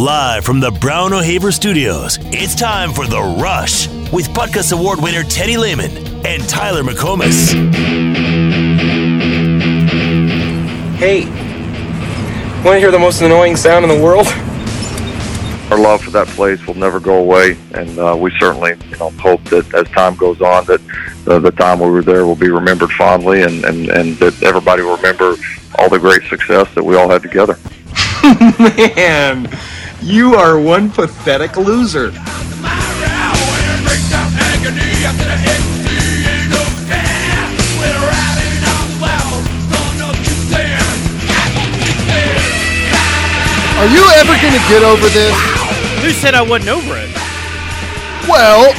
Live from the Brown O'Haver Studios, it's time for The Rush with Butkus Award winner Teddy Lehman and Tyler McComas. Hey, want to hear the most annoying sound in the world? Our love for that place will never go away, and we certainly hope that as time goes on that the time we were there will be remembered fondly and that everybody will remember all the great success that we all had together. Man! You are one pathetic loser. Are you ever going to get over this? Who said I wasn't over it? Well,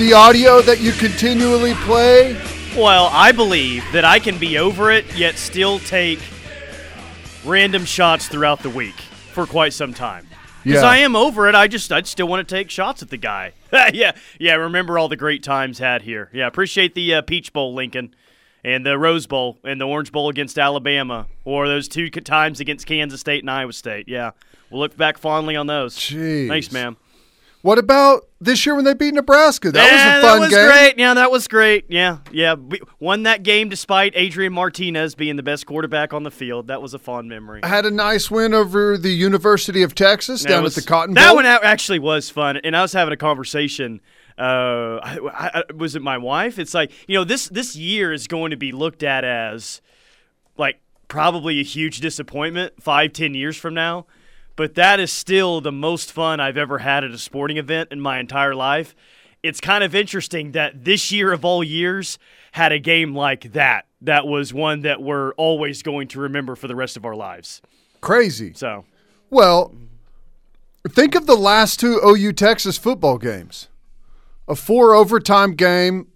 the audio that you continually play. Well, I believe that I can be over it, yet still take random shots throughout the week. For quite some time. Because I am over it. I'd still want to take shots at the guy. Yeah, remember all the great times had here. Yeah, appreciate the Peach Bowl, Lincoln, and the Rose Bowl, and the Orange Bowl against Alabama, or those two times against Kansas State and Iowa State. Yeah, we'll look back fondly on those. Jeez. Thanks, ma'am. What about this year when they beat Nebraska? That was a fun game. Great. Yeah, that was great. Yeah. We won that game despite Adrian Martinez being the best quarterback on the field. That was a fond memory. I had a nice win over the University of Texas down at the Cotton Bowl. That one actually was fun, and I was having a conversation. Was it my wife? It's like, this year is going to be looked at as, probably a huge disappointment 5-10 years from now. But that is still the most fun I've ever had at a sporting event in my entire life. It's kind of interesting that this year of all years had a game like that. That was one that we're always going to remember for the rest of our lives. Crazy. So, well, think of the last two OU Texas football games. A 4-overtime game,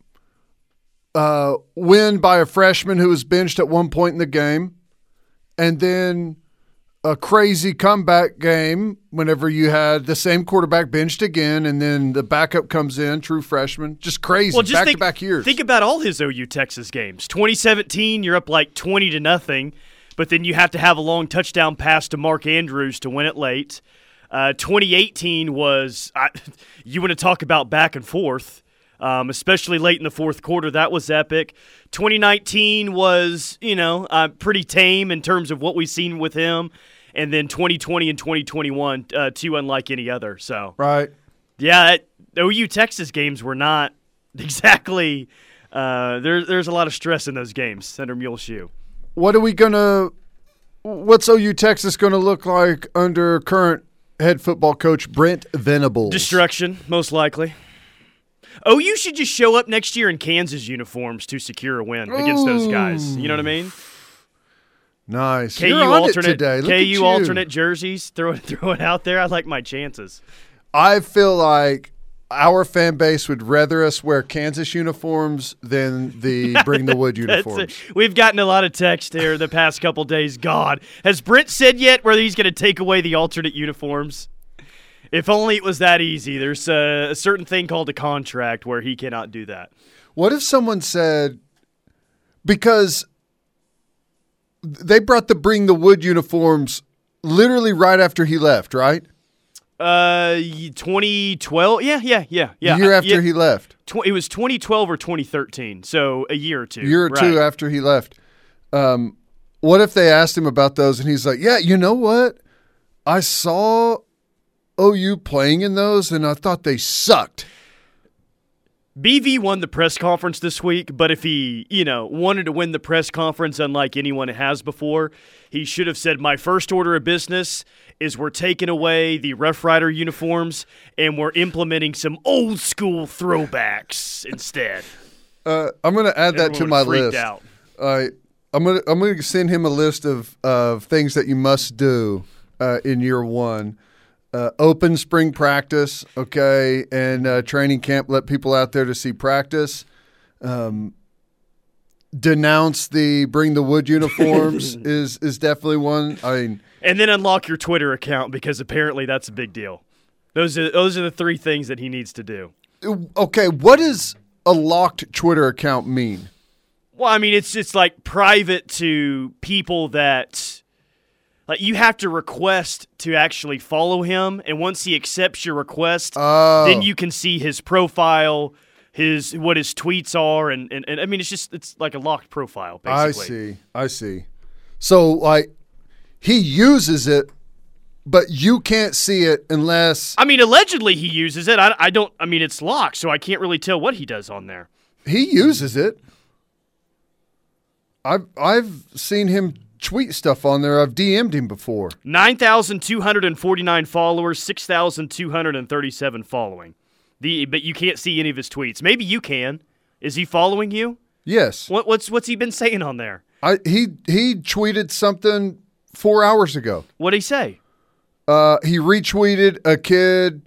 win by a freshman who was benched at one point in the game, and then a crazy comeback game whenever you had the same quarterback benched again, and then the backup comes in, true freshman. Just crazy. Well, just back-to-back years. Think about all his OU Texas games. 2017, you're up 20-0, but then you have to have a long touchdown pass to Mark Andrews to win it late. 2018 was – you want to talk about back and forth, especially late in the fourth quarter. That was epic. 2019 was, pretty tame in terms of what we've seen with him. And then 2020 and 2021, two unlike any other. So right. Yeah, OU Texas games were not exactly there's a lot of stress in those games under Mule Shoe. What's OU Texas going to look like under current head football coach Brent Venables? Destruction, most likely. OU should just show up next year in Kansas uniforms to secure a win against those guys. You know what I mean? Nice. KU alternate jerseys. Throw it out there. I like my chances. I feel like our fan base would rather us wear Kansas uniforms than the Bring the Wood uniforms. We've gotten a lot of text here the past couple days. God, has Brent said yet whether he's going to take away the alternate uniforms? If only it was that easy. There's a certain thing called a contract where he cannot do that. What if someone said, because they brought the Bring the Wood uniforms literally right after he left, right? 2012? Yeah. The year after he left. It was 2012 or 2013, so a year or two. Two after he left. What if they asked him about those and he's like, yeah, you know what? I saw OU playing in those, and I thought they sucked. BV won the press conference this week, but if he, wanted to win the press conference unlike anyone has before, he should have said, my first order of business is we're taking away the Rough Rider uniforms and we're implementing some old school throwbacks instead. I'm going to add that to my list. Out. I'm going to send him a list of things that you must do in year one. Open spring practice, okay, and training camp. Let people out there to see practice. Denounce the Bring the Wood uniforms is definitely one. And then unlock your Twitter account, because apparently that's a big deal. Those are the three things that he needs to do. Okay, what does a locked Twitter account mean? Well, I mean it's private to people that Like, you have to request to actually follow him, and once he accepts your request, then you can see his profile, his what his tweets are, and I mean, it's like a locked profile, basically. I see. So, like, he uses it, but you can't see it unless... I mean, allegedly he uses it. I don't... I mean, it's locked, so I can't really tell what he does on there. He uses it. I've seen him... tweet stuff on there. I've DM'd him before. 9,249 followers, 6,237 following. But you can't see any of his tweets. Maybe you can. Is he following you? Yes. What's he been saying on there? He tweeted something 4 hours ago. What'd he say? He retweeted a kid.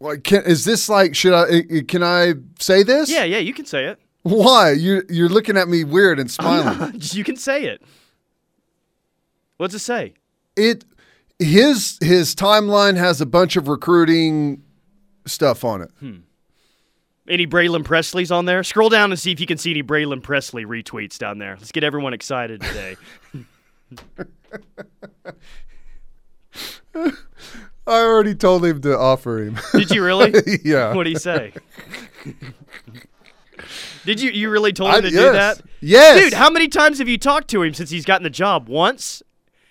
Like, is this like? Can I say this? Yeah, you can say it. Why? You're looking at me weird and smiling. You can say it. What's it say? His timeline has a bunch of recruiting stuff on it. Any Braylon Presley's on there? Scroll down and see if you can see any Braylon Presley retweets down there. Let's get everyone excited today. I already told him to offer him. Did you really? Yeah. What'd he say? Did you really told him to do that? Yes. Dude, how many times have you talked to him since he's gotten the job? Once?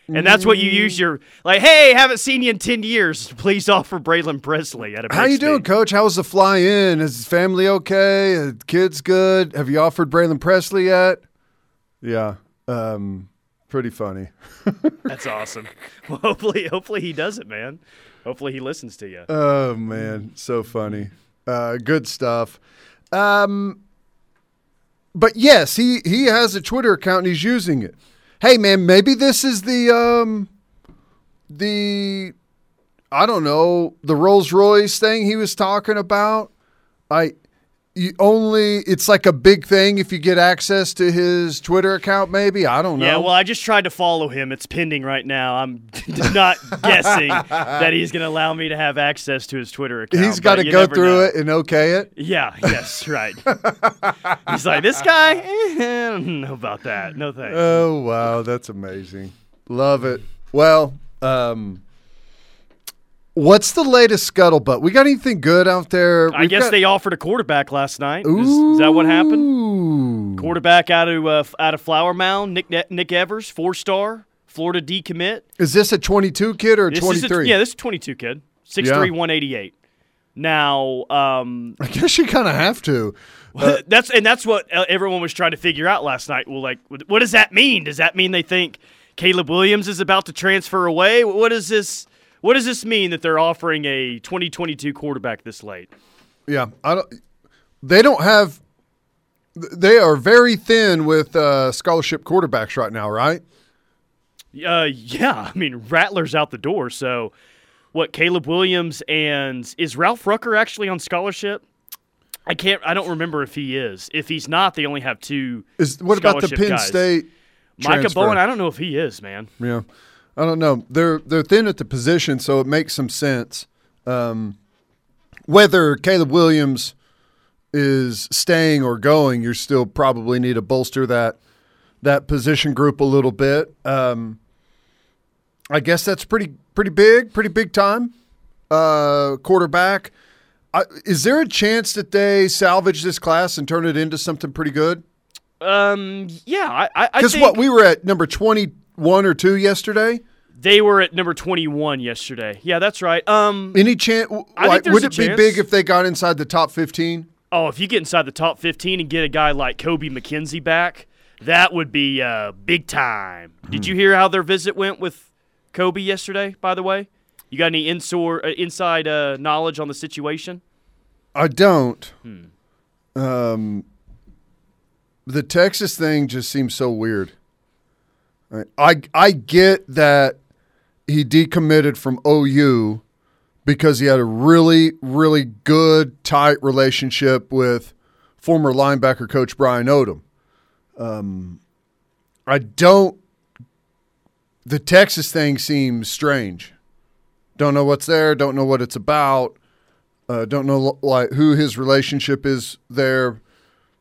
And that's what you use your, like, hey, haven't seen you in 10 years. Please offer Braylon Presley. How you doing, Coach? How was the fly-in? Is his family okay? Is the kids good? Have you offered Braylon Presley yet? Yeah. Pretty funny. That's awesome. Well, hopefully he does it, man. Hopefully he listens to you. Oh, man. So funny. Good stuff. But yes, he has a Twitter account and he's using it. Hey man, maybe this is the Rolls Royce thing he was talking about. It's like a big thing if you get access to his Twitter account, maybe. I don't know. Yeah, well, I just tried to follow him. It's pending right now. I'm not guessing that he's going to allow me to have access to his Twitter account. He's got to go through it and okay it? Yeah, yes, right. He's like, this guy? I don't know about that. No thanks. Oh, wow, that's amazing. Love it. Well, what's the latest scuttlebutt? We got anything good out there? I guess they offered a quarterback last night. Is that what happened? Quarterback out of Flower Mound, Nick Evers, 4-star, Florida decommit. Is this a 22 kid or a 23? This is a 22 kid, 6'3", 188. Now, I guess you kind of have to. That's what everyone was trying to figure out last night. Well, like, what does that mean? Does that mean they think Caleb Williams is about to transfer away? What is this? What does this mean that they're offering a 2022 quarterback this late? Yeah, they are very thin with scholarship quarterbacks right now, right? Yeah, I mean, Rattler's out the door. So, Caleb Williams and – is Ralph Rucker actually on scholarship? I don't remember if he is. If he's not, they only have two scholarship guys. What about the Penn State transfer? Micah Bowen, I don't know if he is, man. Yeah. I don't know. They're thin at the position, so it makes some sense. Whether Caleb Williams is staying or going, you still probably need to bolster that position group a little bit. I guess that's pretty big time. Quarterback. Is there a chance that they salvage this class and turn it into something pretty good? Yeah, I think because we were at number 20. One or two yesterday? They were at number 21 yesterday. Yeah, that's right. Any chance? Would it be big if they got inside the top 15? Oh, if you get inside the top 15 and get a guy like Kobe McKenzie back, that would be big time. Did you hear how their visit went with Kobe yesterday, by the way? You got any inside knowledge on the situation? I don't. The Texas thing just seems so weird. I get that he decommitted from OU because he had a really, really good, tight relationship with former linebacker coach Brian Odom. The Texas thing seems strange. Don't know what's there, don't know what it's about, don't know who his relationship is there.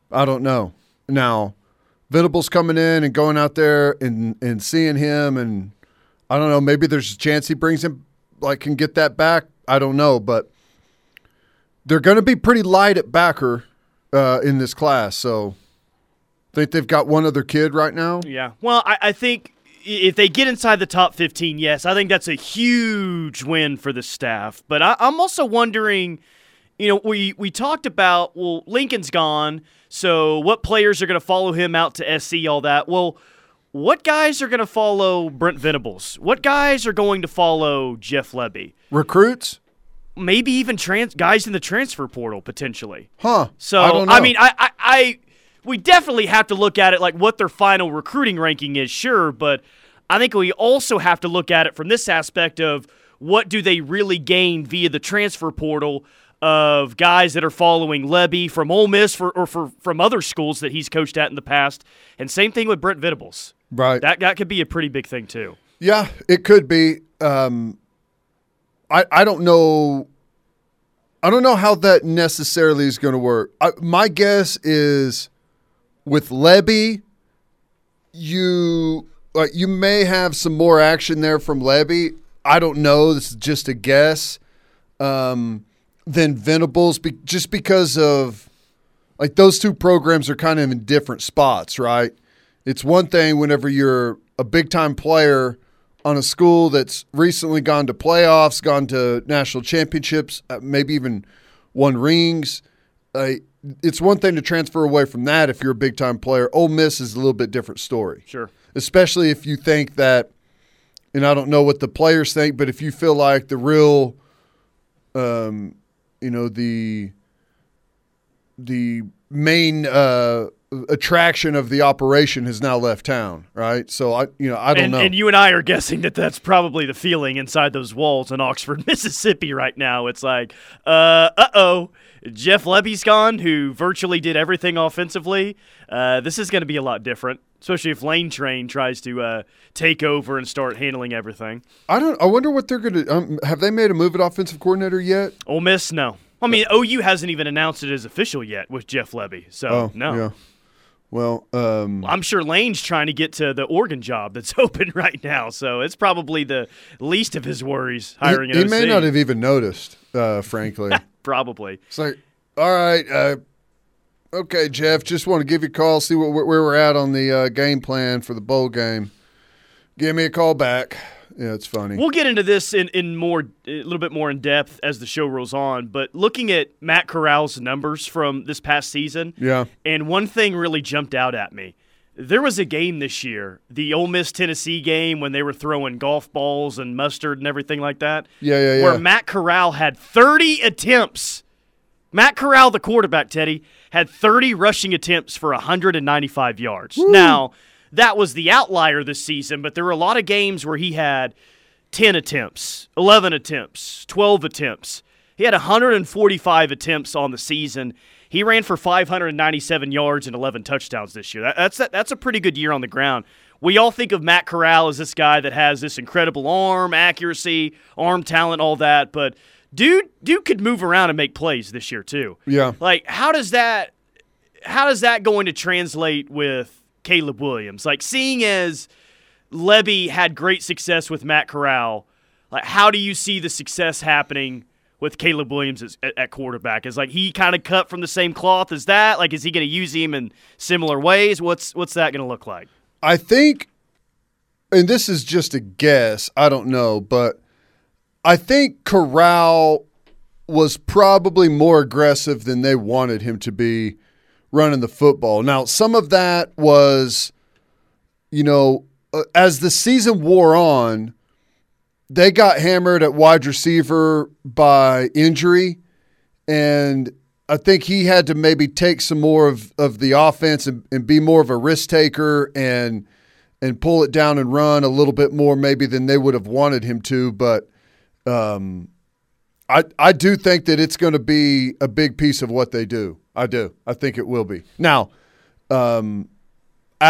I don't know. Now, Venables coming in and going out there and seeing him, and I don't know. Maybe there's a chance he brings him, like, can get that back. I don't know, but they're going to be pretty light at backer in this class. So I think they've got one other kid right now. Yeah. Well, I think if they get inside the top 15, yes, I think that's a huge win for the staff. But I'm also wondering, you know, we talked about, well, Lincoln's gone, so what players are going to follow him out to SC, all that. Well, what guys are going to follow Brent Venables? What guys are going to follow Jeff Lebby? Recruits? Maybe even guys in the transfer portal, potentially. Huh. So, I don't know. I mean, we definitely have to look at it like what their final recruiting ranking is, sure, but I think we also have to look at it from this aspect of what do they really gain via the transfer portal of guys that are following Lebby from Ole Miss from other schools that he's coached at in the past. And same thing with Brent Venables. Right. That could be a pretty big thing too. Yeah, it could be. I don't know. I don't know how that necessarily is going to work. My guess is with Lebby, you may have some more action there from Lebby. I don't know. This is just a guess. Than Venables, just because of, like, those two programs are kind of in different spots, right? It's one thing whenever you're a big-time player on a school that's recently gone to playoffs, gone to national championships, maybe even won rings. It's one thing to transfer away from that if you're a big-time player. Ole Miss is a little bit different story. Sure. Especially if you think that, and I don't know what the players think, but if you feel like the real the main attraction of the operation has now left town, right? So I don't know. And you and I are guessing that that's probably the feeling inside those walls in Oxford, Mississippi, right now. It's like, Jeff Lebby's gone, who virtually did everything offensively. This is going to be a lot different, especially if Lane Train tries to take over and start handling everything. I wonder what they're going to have they made a move at offensive coordinator yet? Ole Miss, no. I mean, OU hasn't even announced it as official yet with Jeff Lebby, so no. Yeah. Well, I'm sure Lane's trying to get to the Oregon job that's open right now, so it's probably the least of his worries hiring an OC. He may not have even noticed, frankly. Probably. It's like, all right, okay, Jeff, just want to give you a call, see where we're at on the game plan for the bowl game. Give me a call back. Yeah, it's funny. We'll get into this a little bit more in depth as the show rolls on, but looking at Matt Corral's numbers from this past season, and one thing really jumped out at me. There was a game this year, the Ole Miss-Tennessee game, when they were throwing golf balls and mustard and everything like that, where Matt Corral had 30 attempts. Matt Corral, the quarterback, Teddy, had 30 rushing attempts for 195 yards. Woo. Now, that was the outlier this season, but there were a lot of games where he had 10 attempts, 11 attempts, 12 attempts. He had 145 attempts on the season. He ran for 597 yards and 11 touchdowns this year. That's a pretty good year on the ground. We all think of Matt Corral as this guy that has this incredible arm, accuracy, arm talent, all that, but dude could move around and make plays this year too. Yeah. Like, how does that going to translate with Caleb Williams? Like, seeing as Lebby had great success with Matt Corral, like, how do you see the success happening with Caleb Williams at quarterback? Is, like, he kind of cut from the same cloth as that? Like, is he going to use him in similar ways? What's that going to look like? I think, and this is just a guess, I don't know, but I think Corral was probably more aggressive than they wanted him to be running the football. Now, some of that was, as the season wore on, they got hammered at wide receiver by injury, and I think he had to maybe take some more of the offense and be more of a risk taker and pull it down and run a little bit more maybe than they would have wanted him to. But I do think that it's going to be a big piece of what they do. I do. I think it will be. Now,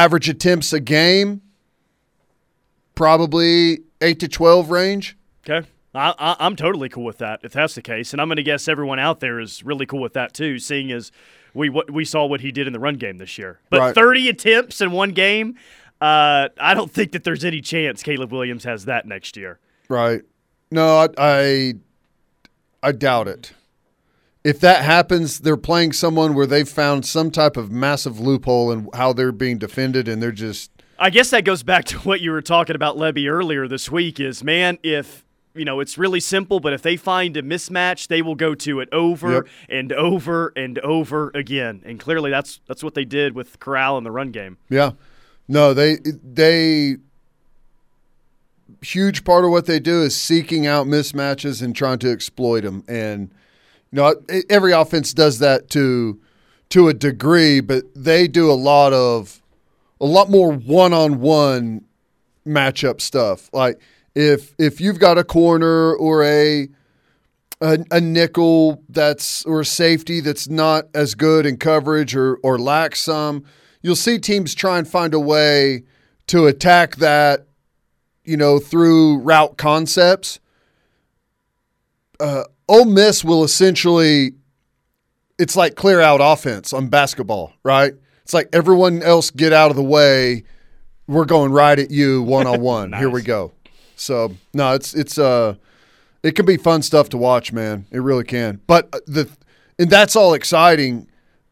average attempts a game, probably 8 to 12 range. Okay. I'm totally cool with that if that's the case. And I'm going to guess everyone out there is really cool with that too, seeing as we saw what he did in the run game this year. But right. 30 attempts in one game, I don't think that there's any chance Caleb Williams has that next year. Right. No, I doubt it. If that happens, they're playing someone where they've found some type of massive loophole in how they're being defended, and they're just – I guess that goes back to what you were talking about, Lebby, earlier this week is, man, if – you know, it's really simple, but if they find a mismatch, they will go to it over and over and over again. And clearly that's what they did with Corral in the run game. Yeah. No, they huge part of what they do is seeking out mismatches and trying to exploit them. And, you know, every offense does that to a degree, but they do a lot more one-on-one matchup stuff. Like, If you've got a corner or a nickel that's or a safety that's not as good in coverage or lacks some, you'll see teams try and find a way to attack that, you know, through route concepts. Ole Miss will essentially, it's like clear out offense on basketball, right? It's like everyone else get out of the way. We're going right at you one-on-one. Nice. Here we go. So no, it can be fun stuff to watch, man. It really can. But and that's all exciting.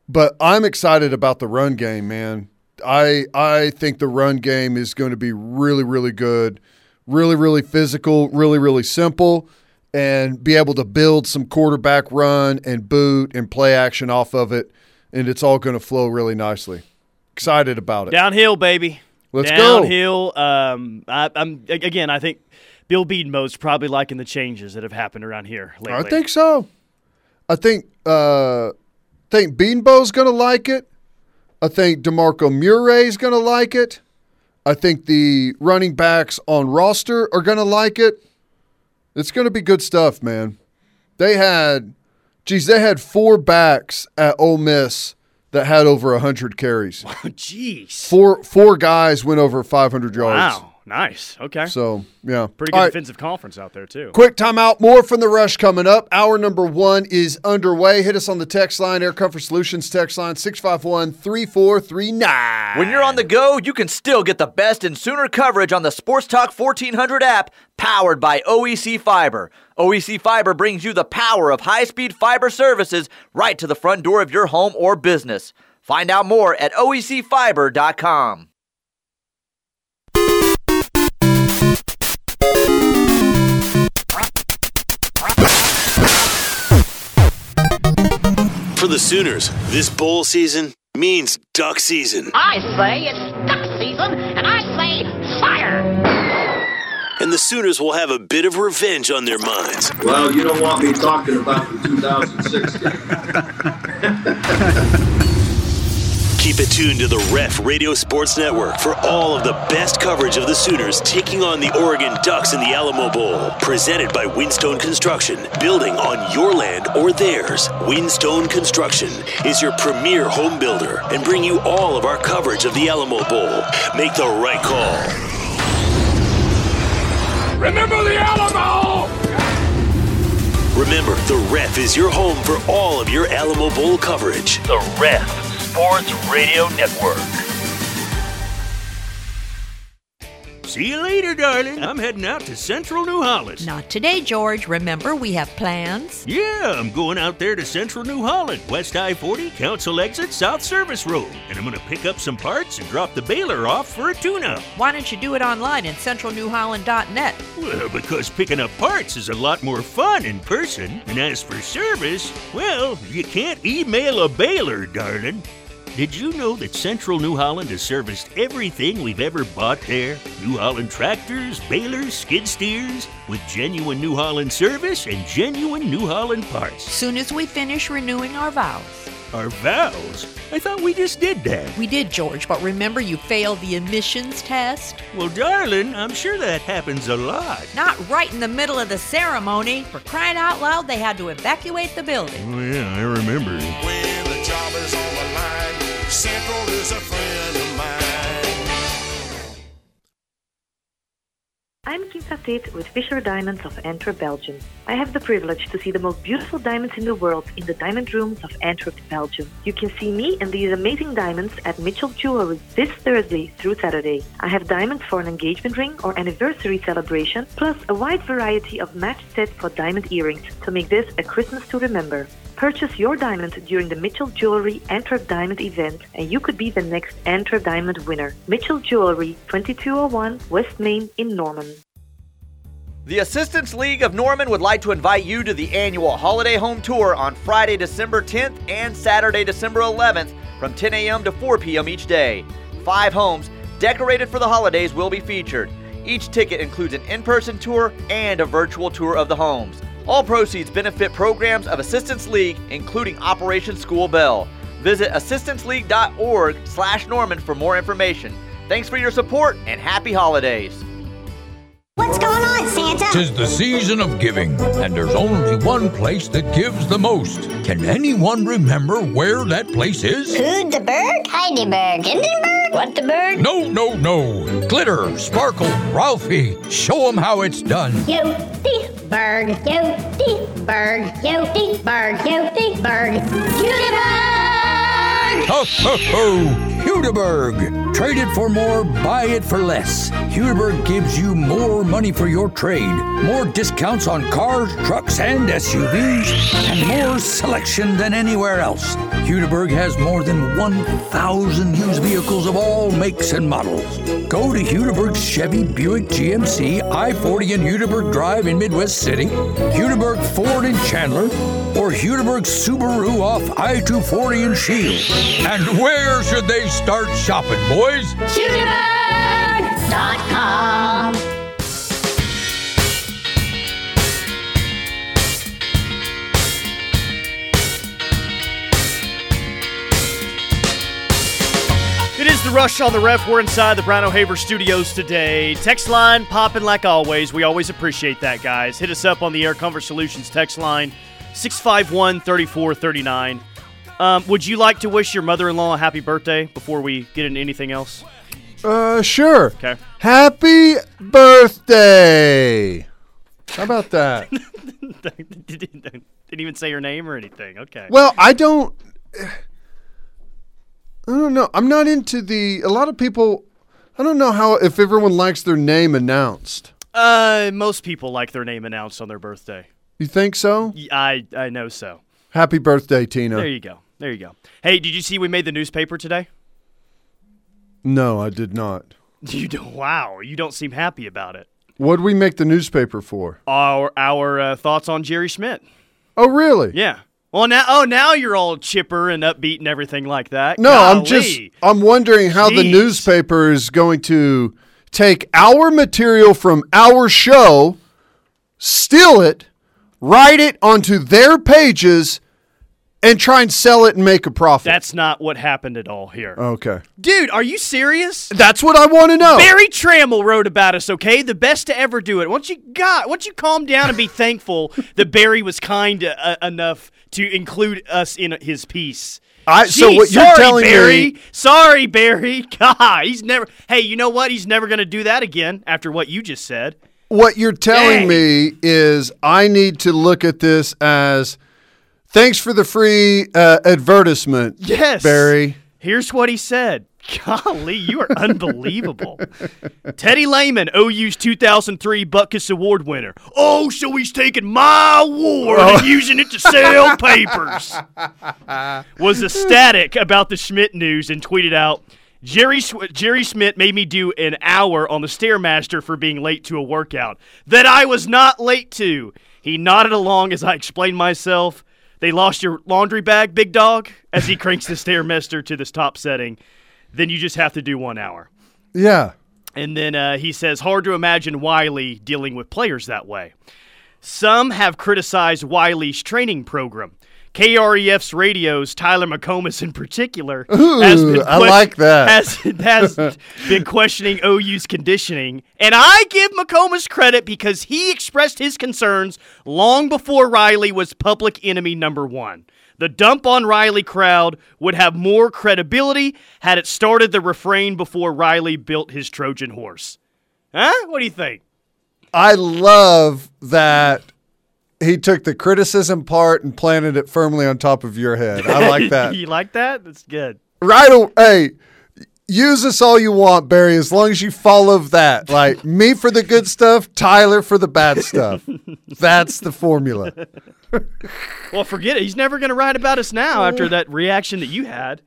But I'm excited about the run game, man. I think the run game is going to be really, really good, really, really physical, really, really simple, and be able to build some quarterback run and boot and play action off of it, and it's all going to flow really nicely. Excited about it. Downhill, baby. Let's downhill, go. I'm again, I think Bill Beatonmo's probably liking the changes that have happened around here lately. I think so. I think Beatonmo's going to like it. I think DeMarco Murray's going to like it. I think the running backs on roster are going to like it. It's going to be good stuff, man. They had four backs at Ole Miss that had over 100 carries. Wow, jeez. Four guys went over 500 yards. Wow, nice. Okay. So, yeah. Pretty good defensive conference out there, too. Quick timeout. More from The Rush coming up. Hour number one is underway. Hit us on the text line, Air Comfort Solutions text line, 651-3439. When you're on the go, you can still get the best and Sooner coverage on the Sports Talk 1400 app, powered by OEC Fiber. OEC Fiber brings you the power of high-speed fiber services right to the front door of your home or business. Find out more at oecfiber.com. For the Sooners, this bowl season means duck season. I say it's duck season, and I say fire! And the Sooners will have a bit of revenge on their minds. Well, you don't want me talking about the 2006 game. Keep it tuned to the Ref Radio Sports Network for all of the best coverage of the Sooners taking on the Oregon Ducks in the Alamo Bowl. Presented by Windstone Construction. Building on your land or theirs, Windstone Construction is your premier home builder and bring you all of our coverage of the Alamo Bowl. Make the right call. Remember the Alamo! Remember, the Ref is your home for all of your Alamo Bowl coverage. The Ref Sports Radio Network. See you later, darling. I'm heading out to Central New Holland. Not today, George. Remember, we have plans. Yeah, I'm going out there to Central New Holland, West I-40, Council Exit, South Service Road. And I'm going to pick up some parts and drop the baler off for a tune-up. Why don't you do it online at centralnewholland.net? Well, because picking up parts is a lot more fun in person. And as for service, well, you can't email a baler, darling. Did you know that Central New Holland has serviced everything we've ever bought there? New Holland tractors, balers, skid steers, with genuine New Holland service and genuine New Holland parts. Soon as we finish renewing our vows. Our vows? I thought we just did that. We did, George, but remember you failed the emissions test? Well, darling, I'm sure that happens a lot. Not right in the middle of the ceremony. For crying out loud, they had to evacuate the building. Oh, yeah, I remember. When the job is on the line, Central is a friend of mine. I'm Kim Satit with Fisher Diamonds of Antwerp, Belgium. I have the privilege to see the most beautiful diamonds in the world in the diamond rooms of Antwerp, Belgium. You can see me and these amazing diamonds at Mitchell Jewelry this Thursday through Saturday. I have diamonds for an engagement ring or anniversary celebration, plus a wide variety of match sets for diamond earrings to make this a Christmas to remember. Purchase your diamond during the Mitchell Jewelry Antwerp Diamond event and you could be the next Antwerp Diamond winner. Mitchell Jewelry, 2201 West Main in Norman. The Assistance League of Norman would like to invite you to the annual Holiday Home Tour on Friday, December 10th and Saturday, December 11th from 10 a.m. to 4 p.m. each day. 5 homes decorated for the holidays will be featured. Each ticket includes an in-person tour and a virtual tour of the homes. All proceeds benefit programs of Assistance League, including Operation School Bell. Visit assistanceleague.org/Norman for more information. Thanks for your support and happy holidays. What's going on, Santa? 'Tis the season of giving, and there's only one place that gives the most. Can anyone remember where that place is? Hudiburg? Heidiburg? Hindenburg? What the bird? No. Glitter, sparkle, Ralphie. Show 'em how it's done. Hudiburg. Hudiburg. Hudiburg. Hudiburg. Hudiburg! Ho, ho, ho! Hudiburg. Trade it for more, buy it for less. Hudiburg gives you more money for your trade, more discounts on cars, trucks, and SUVs, and more selection than anywhere else. Hudiburg has more than 1,000 used vehicles of all makes and models. Go to Hudiburg's Chevy Buick GMC I-40 and Hudiburg Drive in Midwest City, Hudiburg Ford in Chandler, or Hudiburg Subaru off I-240 in Shield. And where should they start shopping, boys? Hudiburg.com. It is the Rush on the Ref. We're inside the Brown O'Haver Studios today. Text line popping like always. We always appreciate that, guys. Hit us up on the Air Comfort Solutions text line, 651-3439. Would you like to wish your mother-in-law a happy birthday before we get into anything else? Sure. Okay. Happy birthday! How about that? Didn't even say your name or anything. Okay. Well, I don't know. I'm not into a lot of people, I don't know if everyone likes their name announced. Most people like their name announced on their birthday. You think so? I know so. Happy birthday, Tina. There you go. Hey, did you see we made the newspaper today? No, I did not. Wow, you don't seem happy about it. What did we make the newspaper for? Our thoughts on Jerry Schmidt. Oh, really? Yeah. Well, now you're all chipper and upbeat and everything like that. No, golly. I'm wondering how the newspaper is going to take our material from our show, steal it, write it onto their pages, and try and sell it and make a profit. That's not what happened at all here. Okay. Dude, are you serious? That's what I want to know. Barry Trammell wrote about us, okay? The best to ever do it. Once you calm down and be thankful that Barry was kind enough to include us in his piece. Sorry, Barry. God, he's never. Hey, you know what? He's never going to do that again after what you just said. What you're telling me is I need to look at this as... Thanks for the free advertisement, yes. Barry. Here's what he said. Golly, you are unbelievable. Teddy Lehman, OU's 2003 Butkus Award winner. Oh, so he's taking my award and using it to sell papers. Was ecstatic about the Schmidt news and tweeted out, Jerry Schmidt made me do an hour on the Stairmaster for being late to a workout that I was not late to. He nodded along as I explained myself. They lost your laundry bag, big dog, as he cranks the Stairmaster to this top setting. Then you just have to do 1 hour. Yeah. And then he says, hard to imagine Wiley dealing with players that way. Some have criticized Wiley's training program. KREF's radio's Tyler McComas in particular. Ooh, I like that. Has been questioning OU's conditioning. And I give McComas credit because he expressed his concerns long before Riley was public enemy number one. The dump on Riley crowd would have more credibility had it started the refrain before Riley built his Trojan horse. Huh? What do you think? I love that he took the criticism part and planted it firmly on top of your head. I like that. You like that? That's good. Right. Hey, use us all you want, Barry, as long as you follow that. Like, me for the good stuff, Tyler for the bad stuff. That's the formula. Well, forget it. He's never going to write about us now after that reaction that you had.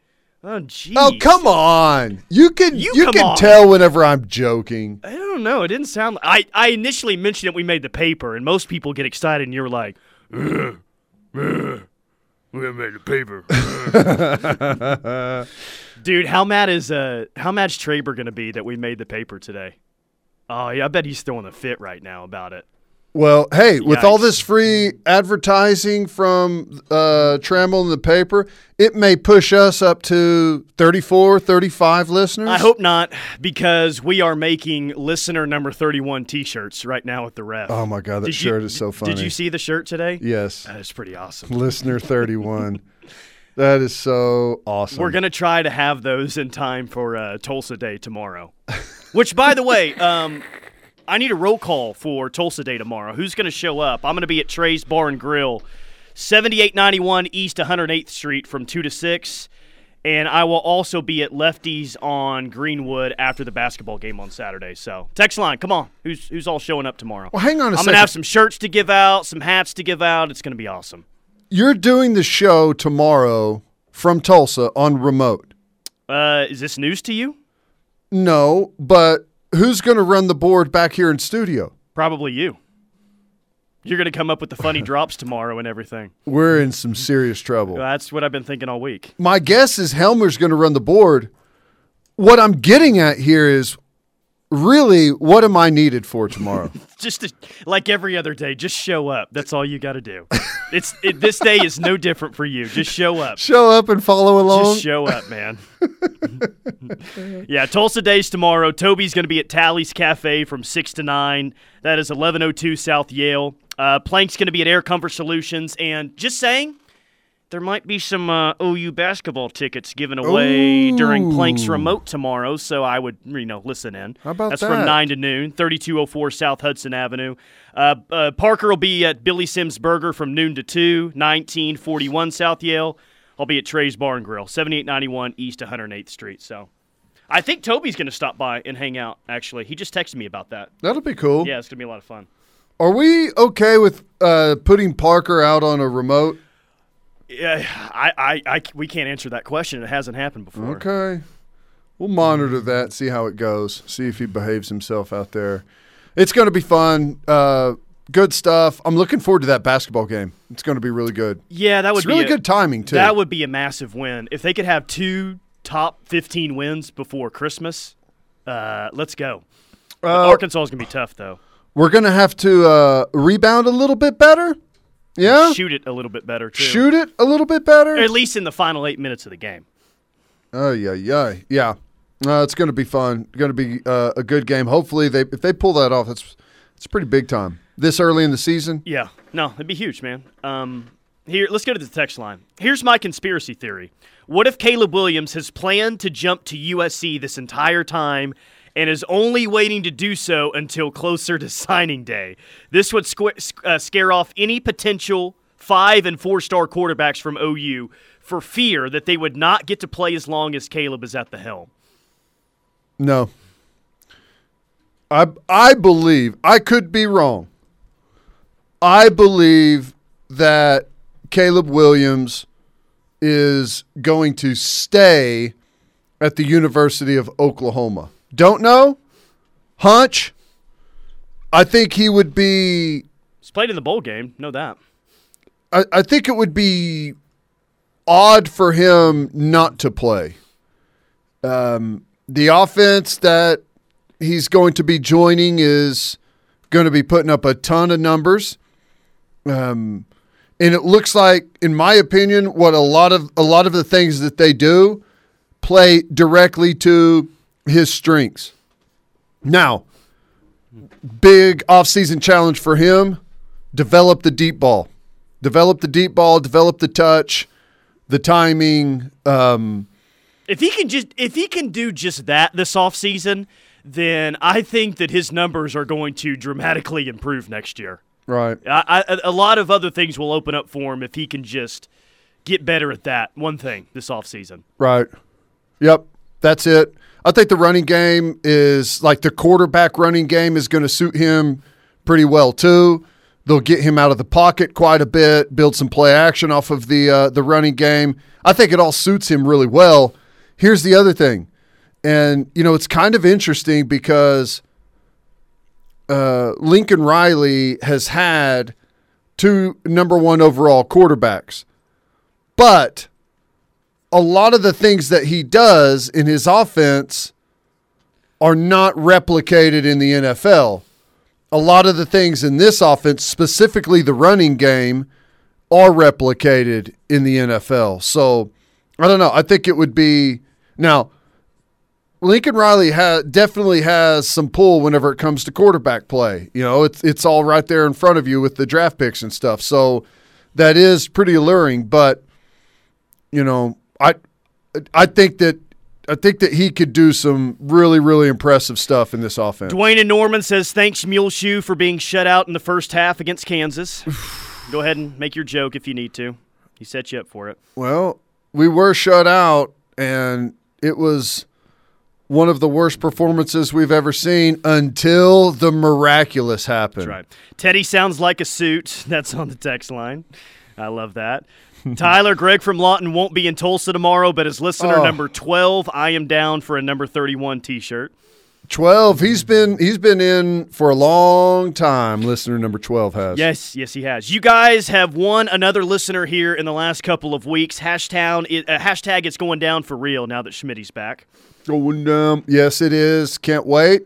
Oh, jeez. Oh, come on. You can tell whenever I'm joking. I don't know. It didn't sound like – I initially mentioned that we made the paper, and most people get excited, and you're like, we made the paper. Dude, how mad's Traber going to be that we made the paper today? Oh, yeah, I bet he's throwing a fit right now about it. Well, hey, with all this free advertising from Trammell and the paper, it may push us up to 34, 35 listeners. I hope not, because we are making listener number 31 T-shirts right now with the ref. Oh, my God, that shirt is so funny. Did you see the shirt today? Yes. That is pretty awesome. Listener 31. That is so awesome. We're going to try to have those in time for Tulsa Day tomorrow, which, by the way – I need a roll call for Tulsa Day tomorrow. Who's going to show up? I'm going to be at Trey's Bar and Grill, 7891 East 108th Street from 2 to 6. And I will also be at Lefty's on Greenwood after the basketball game on Saturday. So, text line, come on. Who's all showing up tomorrow? Well, hang on a second. I'm going to have some shirts to give out, some hats to give out. It's going to be awesome. You're doing the show tomorrow from Tulsa on remote. Is this news to you? No, but... Who's going to run the board back here in studio? Probably you. You're going to come up with the funny drops tomorrow and everything. We're in some serious trouble. That's what I've been thinking all week. My guess is Helmer's going to run the board. What I'm getting at here is, really, what am I needed for tomorrow? Just like every other day, just show up. That's all you got to do. This day is no different for you. Just show up. Show up and follow along. Just show up, man. Yeah, Tulsa Day's tomorrow. Toby's going to be at Tally's Cafe from 6 to 9. That is 1102 South Yale. Plank's going to be at Air Comfort Solutions. And just saying, there might be some OU basketball tickets given away during Plank's remote tomorrow, so I would listen in. How about that? That's from 9 to noon, 3204 South Hudson Avenue. Parker will be at Billy Sims Burger from noon to 2, 1941 South Yale. I'll be at Trey's Bar and Grill, 7891 East 108th Street. So I think Toby's going to stop by and hang out, actually. He just texted me about that. That'll be cool. Yeah, it's going to be a lot of fun. Are we okay with putting Parker out on a remote? Yeah, we can't answer that question. It hasn't happened before. Okay. We'll monitor that, see how it goes, see if he behaves himself out there. It's going to be fun. Good stuff. I'm looking forward to that basketball game. It's going to be really good. Yeah, that would be really good timing, too. That would be a massive win. If they could have two top 15 wins before Christmas, let's go. Arkansas is going to be tough, though. We're going to have to rebound a little bit better. Yeah, shoot it a little bit better, too. Shoot it a little bit better? Or at least in the final 8 minutes of the game. Oh, yeah. Yeah. It's going to be fun. It's going to be a good game. Hopefully, if they pull that off, it's pretty big time. This early in the season? Yeah. No, it'd be huge, man. Here, let's go to the text line. Here's my conspiracy theory. What if Caleb Williams has planned to jump to USC this entire time and is only waiting to do so until closer to signing day? This would scare off any potential 5- and 4-star quarterbacks from OU for fear that they would not get to play as long as Caleb is at the helm. No. I believe, I could be wrong, I believe that Caleb Williams is going to stay at the University of Oklahoma. Don't know. Hunch. I think he would be... He's played in the bowl game. Know that. I think it would be odd for him not to play. The offense that he's going to be joining is going to be putting up a ton of numbers. And it looks like, in my opinion, what a lot of the things that they do play directly to... his strengths. Now, big offseason challenge for him, develop the deep ball. Develop the deep ball, develop the touch, the timing. If he can do just that this offseason, then I think that his numbers are going to dramatically improve next year. Right. A lot of other things will open up for him if he can just get better at that one thing this offseason. Right. Yep, that's it. I think the running game is, like, the quarterback running game is going to suit him pretty well too. They'll get him out of the pocket quite a bit, build some play action off of the running game. I think it all suits him really well. Here's the other thing. And, you know, it's kind of interesting because Lincoln Riley has had 2 number 1 overall quarterbacks. But a lot of the things that he does in his offense are not replicated in the NFL. A lot of the things in this offense, specifically the running game, are replicated in the NFL. So, I don't know. I think it would be – now, Lincoln Riley definitely has some pull whenever it comes to quarterback play. You know, it's all right there in front of you with the draft picks and stuff. So, that is pretty alluring. But, you know, I think that he could do some really, really impressive stuff in this offense. Dwayne and Norman says, thanks, Mule Shoe, for being shut out in the first half against Kansas. Go ahead and make your joke if you need to. He set you up for it. Well, we were shut out, and it was one of the worst performances we've ever seen until the miraculous happened. That's right. Teddy sounds like a suit. That's on the text line. I love that. Tyler, Greg from Lawton won't be in Tulsa tomorrow, but as listener number 12, I am down for a number 31 T-shirt. 12, he's been in for a long time, listener number 12 has. Yes, he has. You guys have won another listener here in the last couple of weeks. Hashtag it's going down for real now that Schmitty's back. Going down. Yes, it is. Can't wait.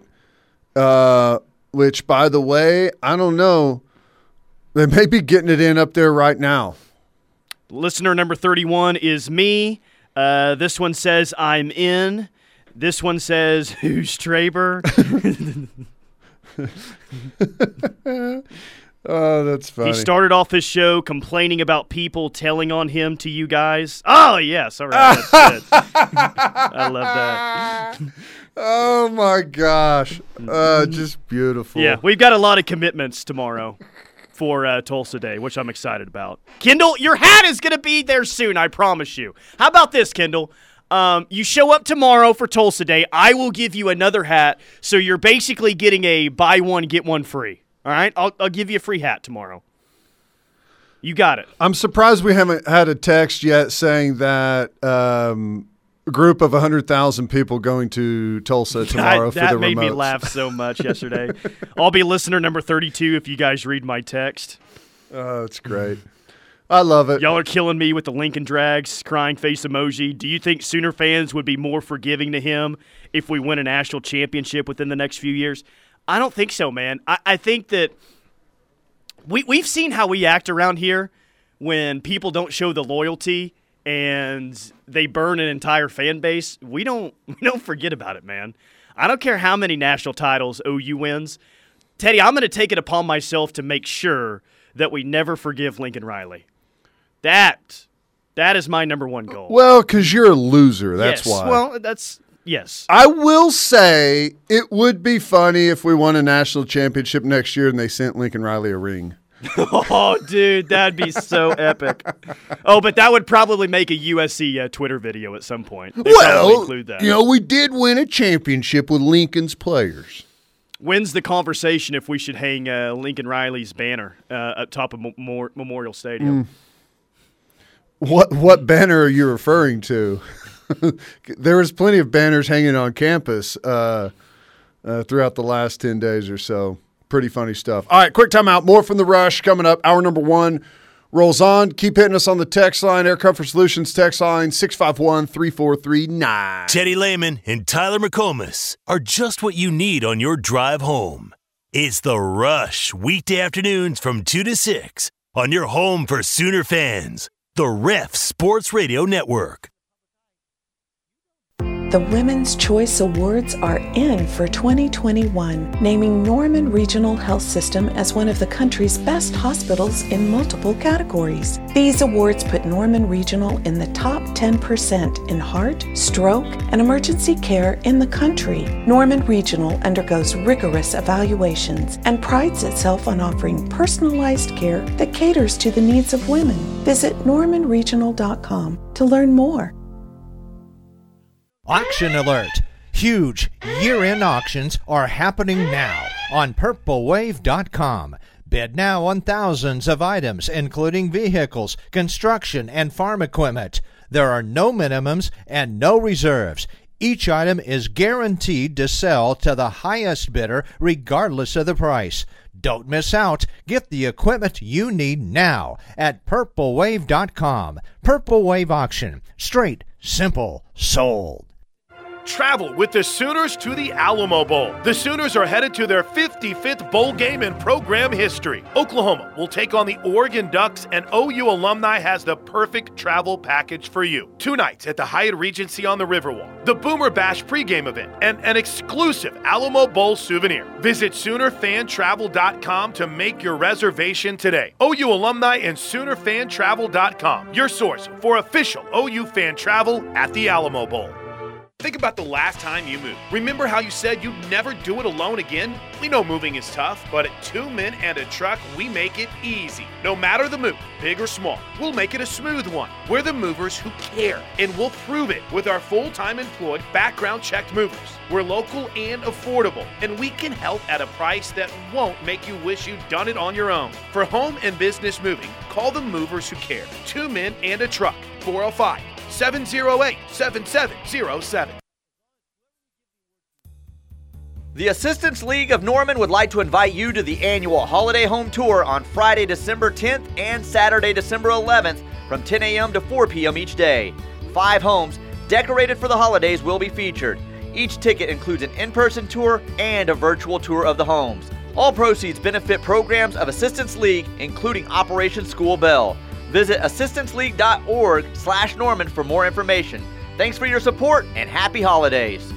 Which, by the way, I don't know. They may be getting it in up there right now. Listener number 31 is me. This one says I'm in. This one says who's Traber? Oh, that's funny. He started off his show complaining about people telling on him to you guys. Oh, yes. All right. That's it. I love that. Oh, my gosh. Just beautiful. Yeah, we've got a lot of commitments tomorrow. For Tulsa Day, which I'm excited about. Kendall, your hat is going to be there soon, I promise you. How about this, Kendall? You show up tomorrow for Tulsa Day. I will give you another hat, so you're basically getting a buy one, get one free. All right? I'll give you a free hat tomorrow. You got it. I'm surprised we haven't had a text yet saying that a group of 100,000 people going to Tulsa tomorrow for the remotes. That made me laugh so much yesterday. I'll be listener number 32 if you guys read my text. Oh, that's great. I love it. Y'all are killing me with the Lincoln drags, crying face emoji. Do you think Sooner fans would be more forgiving to him if we win a national championship within the next few years? I don't think so, man. I think that we've seen how we act around here when people don't show the loyalty and they burn an entire fan base, we don't forget about it, man. I don't care how many national titles OU wins. Teddy, I'm going to take it upon myself to make sure that we never forgive Lincoln Riley. That is my number one goal. Well, because you're a loser, that's why. Well, that's – yes. I will say it would be funny if we won a national championship next year and they sent Lincoln Riley a ring. Oh, dude, that'd be so epic. Oh, but that would probably make a USC Twitter video at some point. They'd probably include that. You know, we did win a championship with Lincoln's players. When's the conversation if we should hang Lincoln Riley's banner up top of Memorial Stadium? Mm. What banner are you referring to? There was plenty of banners hanging on campus throughout the last 10 days or so. Pretty funny stuff. All right, quick timeout. More from The Rush coming up. Hour number 1 rolls on. Keep hitting us on the text line, Air Comfort Solutions text line, 651-3439. Teddy Lehman and Tyler McComas are just what you need on your drive home. It's The Rush, weekday afternoons from 2 to 6 on your home for Sooner fans, the Ref Sports Radio Network. The Women's Choice Awards are in for 2021, naming Norman Regional Health System as one of the country's best hospitals in multiple categories. These awards put Norman Regional in the top 10% in heart, stroke, and emergency care in the country. Norman Regional undergoes rigorous evaluations and prides itself on offering personalized care that caters to the needs of women. Visit normanregional.com to learn more. Auction alert! Huge year-end auctions are happening now on purplewave.com. Bid now on thousands of items, including vehicles, construction, and farm equipment. There are no minimums and no reserves. Each item is guaranteed to sell to the highest bidder, regardless of the price. Don't miss out. Get the equipment you need now at purplewave.com. Purple Wave Auction. Straight, simple, sold. Travel with the Sooners to the Alamo Bowl. The Sooners are headed to their 55th bowl game in program history. Oklahoma will take on the Oregon Ducks, and OU Alumni has the perfect travel package for you. 2 nights at the Hyatt Regency on the Riverwalk, the Boomer Bash pregame event, and an exclusive Alamo Bowl souvenir. Visit SoonerFanTravel.com to make your reservation today. OU Alumni and SoonerFanTravel.com, your source for official OU fan travel at the Alamo Bowl. Think about the last time you moved. Remember how you said you'd never do it alone again? We know moving is tough, but at Two Men and a Truck, we make it easy. No matter the move, big or small, we'll make it a smooth one. We're the movers who care, and we'll prove it with our full-time employed, background-checked movers. We're local and affordable, and we can help at a price that won't make you wish you'd done it on your own. For home and business moving, call the movers who care. Two Men and a Truck, 405. 708-7707. The Assistance League of Norman would like to invite you to the annual Holiday Home Tour on Friday, December 10th and Saturday, December 11th from 10 a.m. to 4 p.m. each day. 5 homes decorated for the holidays will be featured. Each ticket includes an in-person tour and a virtual tour of the homes. All proceeds benefit programs of Assistance League, including Operation School Bell. Visit assistanceleague.org/Norman for more information. Thanks for your support and happy holidays.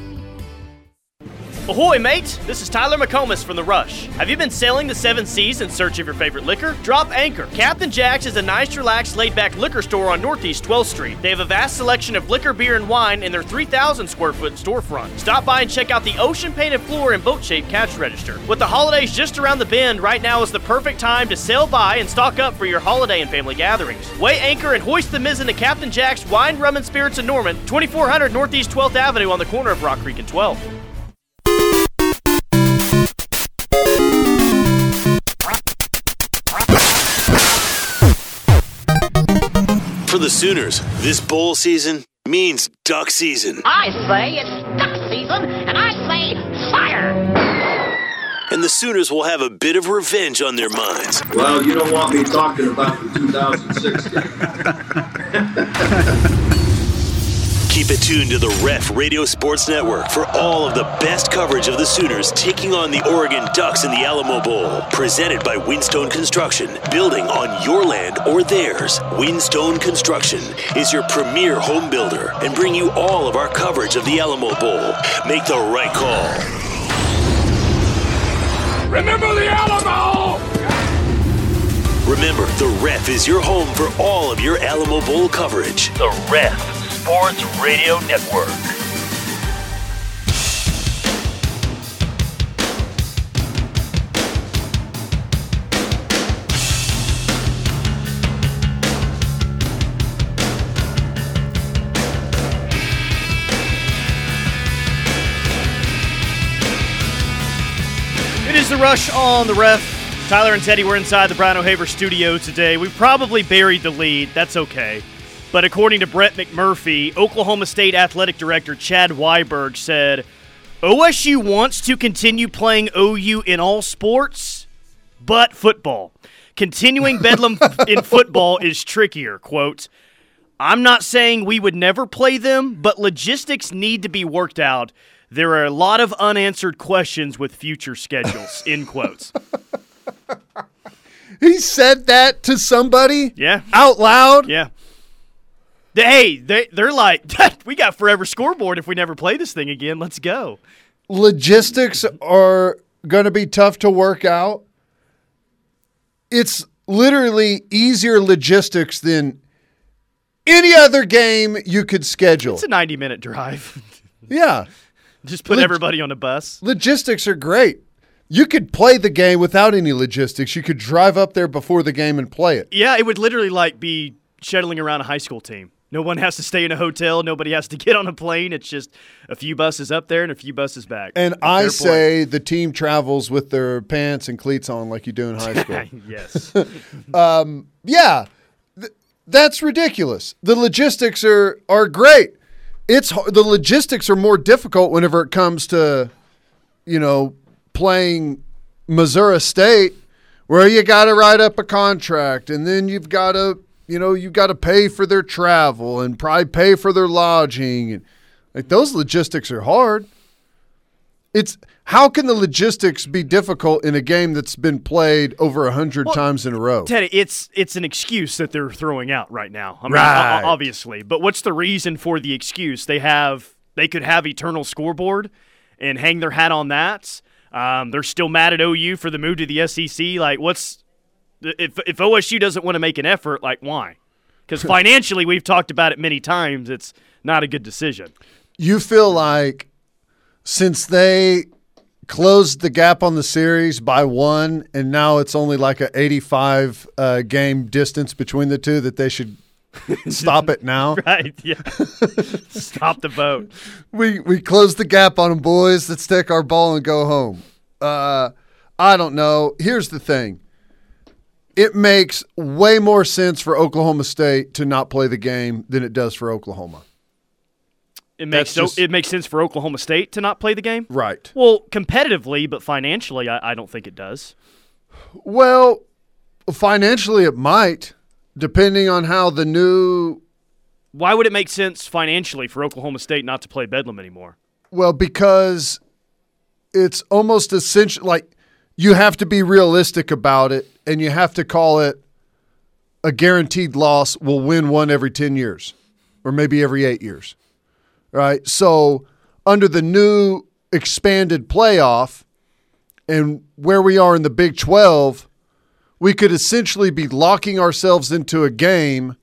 Ahoy, mates! This is Tyler McComas from The Rush. Have you been sailing the seven seas in search of your favorite liquor? Drop anchor. Captain Jack's is a nice, relaxed, laid-back liquor store on Northeast 12th Street. They have a vast selection of liquor, beer, and wine in their 3,000-square-foot storefront. Stop by and check out the ocean-painted floor and boat-shaped cash register. With the holidays just around the bend, right now is the perfect time to sail by and stock up for your holiday and family gatherings. Weigh anchor and hoist the mizzen to Captain Jack's Wine, Rum, and Spirits in Norman, 2400 Northeast 12th Avenue on the corner of Rock Creek and 12th. For the Sooners, this bowl season means duck season. I say it's duck season, and I say fire. And the Sooners will have a bit of revenge on their minds. Well, you don't want me talking about the 2006 game. Keep it tuned to the Ref Radio Sports Network for all of the best coverage of the Sooners taking on the Oregon Ducks in the Alamo Bowl. Presented by Windstone Construction. Building on your land or theirs, Windstone Construction is your premier home builder and bring you all of our coverage of the Alamo Bowl. Make the right call. Remember the Alamo! Remember, the Ref is your home for all of your Alamo Bowl coverage. The Ref Sports Radio Network. It is the Rush on the Ref. Tyler and Teddy, we're inside the Brown O'Haver studio today. We probably buried the lead. That's okay. But according to Brett McMurphy, Oklahoma State Athletic Director Chad Weiberg said, OSU wants to continue playing OU in all sports, but football. Continuing bedlam in football is trickier, quote, I'm not saying we would never play them, but logistics need to be worked out. There are a lot of unanswered questions with future schedules, end quotes. He said that to somebody? Yeah. Out loud? Yeah. Hey, they're like, we got forever scoreboard if we never play this thing again. Let's go. Logistics are going to be tough to work out. It's literally easier logistics than any other game you could schedule. It's a 90-minute drive. Yeah. Just put everybody on a bus. Logistics are great. You could play the game without any logistics. You could drive up there before the game and play it. Yeah, it would literally like be shuttling around a high school team. No one has to stay in a hotel. Nobody has to get on a plane. It's just a few buses up there and a few buses back. And I say the team travels with their pants and cleats on like you do in high school. Yes. Yeah, that's ridiculous. The logistics are great. The logistics are more difficult whenever it comes to, playing Missouri State, where you got to write up a contract and then you've got to, you've got to pay for their travel and probably pay for their lodging. Like, those logistics are hard. How can the logistics be difficult in a game that's been played over 100 times in a row? Teddy, it's an excuse that they're throwing out right now. I mean, right. Obviously, but what's the reason for the excuse? They could have eternal scoreboard and hang their hat on that. They're still mad at OU for the move to the SEC. Like, if OSU doesn't want to make an effort, like, why? Because financially, we've talked about it many times. It's not a good decision. You feel like since they closed the gap on the series by one, and now it's only like an 85-game distance between the two, that they should stop it now? Right, yeah. Stop the vote. We closed the gap on them, boys. Let's take our ball and go home. I don't know. Here's the thing. It makes way more sense for Oklahoma State to not play the game than it does for Oklahoma. It makes sense for Oklahoma State to not play the game? Right. Well, competitively, but financially, I don't think it does. Well, financially it might, depending on how the new – Why would it make sense financially for Oklahoma State not to play Bedlam anymore? Well, because it's almost essential – like, you have to be realistic about it, and you have to call it a guaranteed loss. We'll win one every 10 years or maybe every 8 years, right? So under the new expanded playoff and where we are in the Big 12, we could essentially be locking ourselves into a game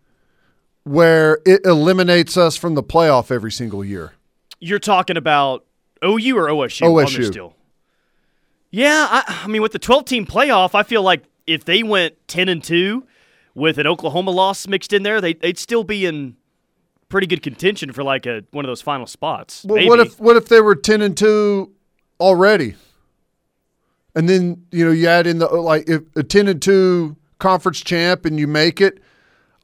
where it eliminates us from the playoff every single year. You're talking about OU or OSU? OSU. Still. Yeah, I mean, with the 12-team playoff, I feel like if they went 10-2 with an Oklahoma loss mixed in there, they'd still be in pretty good contention for like one of those final spots. Well, maybe. What if they were 10-2 already, and then you add in a 10-2 conference champ and you make it?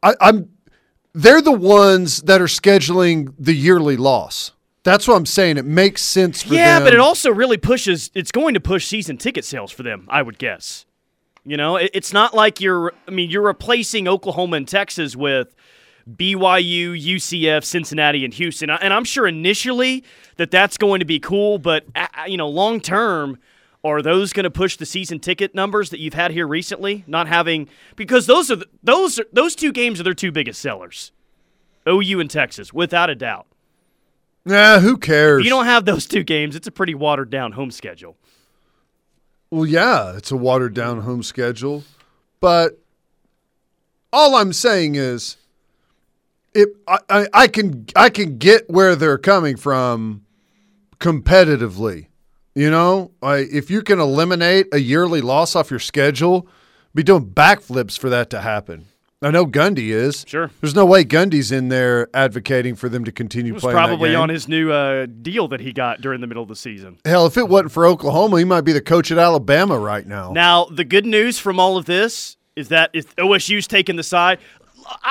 They're the ones that are scheduling the yearly loss. That's what I'm saying. It makes sense for them. Yeah, but it also really it's going to push season ticket sales for them, I would guess. It's not like you're replacing Oklahoma and Texas with BYU, UCF, Cincinnati, and Houston. And I'm sure initially that's going to be cool, but, long term, are those going to push the season ticket numbers that you've had here recently? Not having – because those two games are their two biggest sellers, OU and Texas, without a doubt. Nah, who cares? If you don't have those two games, it's a pretty watered-down home schedule. Well, yeah, it's a watered-down home schedule. But all I'm saying is I can get where they're coming from competitively. If you can eliminate a yearly loss off your schedule, be doing backflips for that to happen. I know Gundy is. Sure. There's no way Gundy's in there advocating for them to continue playing that game. He was probably on his new deal that he got during the middle of the season. Hell, if it wasn't for Oklahoma, he might be the coach at Alabama right now. Now, the good news from all of this is that if OSU's taking the side,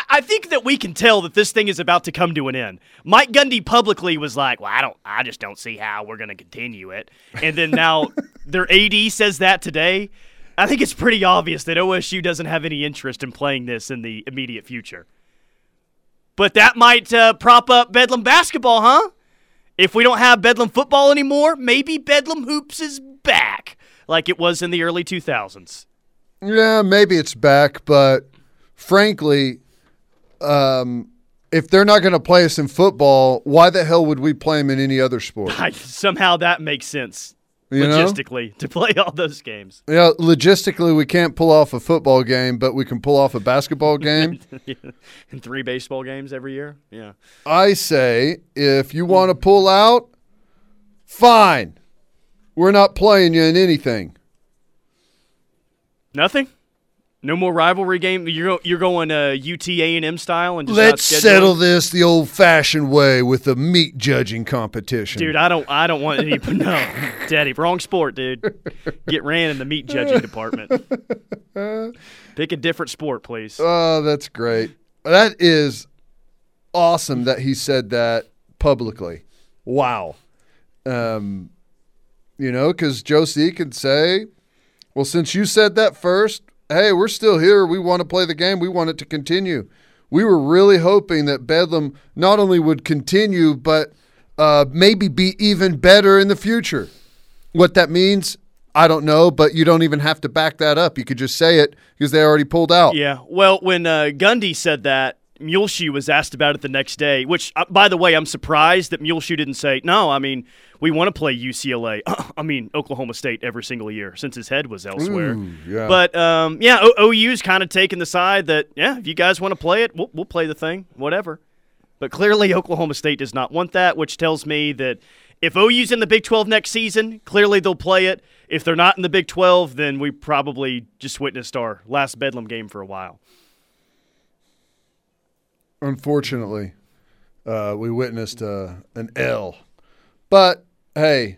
I think that we can tell that this thing is about to come to an end. Mike Gundy publicly was like, well, I just don't see how we're going to continue it. And then now their AD says that today. I think it's pretty obvious that OSU doesn't have any interest in playing this in the immediate future. But that might prop up Bedlam basketball, huh? If we don't have Bedlam football anymore, maybe Bedlam hoops is back like it was in the early 2000s. Yeah, maybe it's back, but frankly, if they're not going to play us in football, why the hell would we play them in any other sport? Somehow that makes sense. You logistically, know? To play all those games. Yeah, logistically, we can't pull off a football game, but we can pull off a basketball game. And 3 baseball games every year? Yeah. I say, if you want to pull out, fine. We're not playing you in anything. Nothing? No more rivalry game? You're going UT A&M style? And just let's settle this the old-fashioned way with a meat judging competition. Dude, I don't want any – no, Daddy, wrong sport, dude. Get ran in the meat judging department. Pick a different sport, please. Oh, that's great. That is awesome that he said that publicly. Wow. You know, because Josie could say, well, since you said that first – hey, we're still here. We want to play the game. We want it to continue. We were really hoping that Bedlam not only would continue, but maybe be even better in the future. What that means, I don't know, but you don't even have to back that up. You could just say it because they already pulled out. Yeah, well, when Gundy said that, Muleshoe was asked about it the next day, which, by the way, I'm surprised that Muleshoe didn't say, no, I mean, we want to play UCLA, I mean, Oklahoma State every single year since his head was elsewhere. Ooh, yeah. But, yeah, OU's kind of taken the side that, yeah, if you guys want to play it, we'll play the thing, whatever. But clearly Oklahoma State does not want that, which tells me that if OU's in the Big 12 next season, clearly they'll play it. If they're not in the Big 12, then we probably just witnessed our last Bedlam game for a while. Unfortunately, we witnessed an L. But, hey,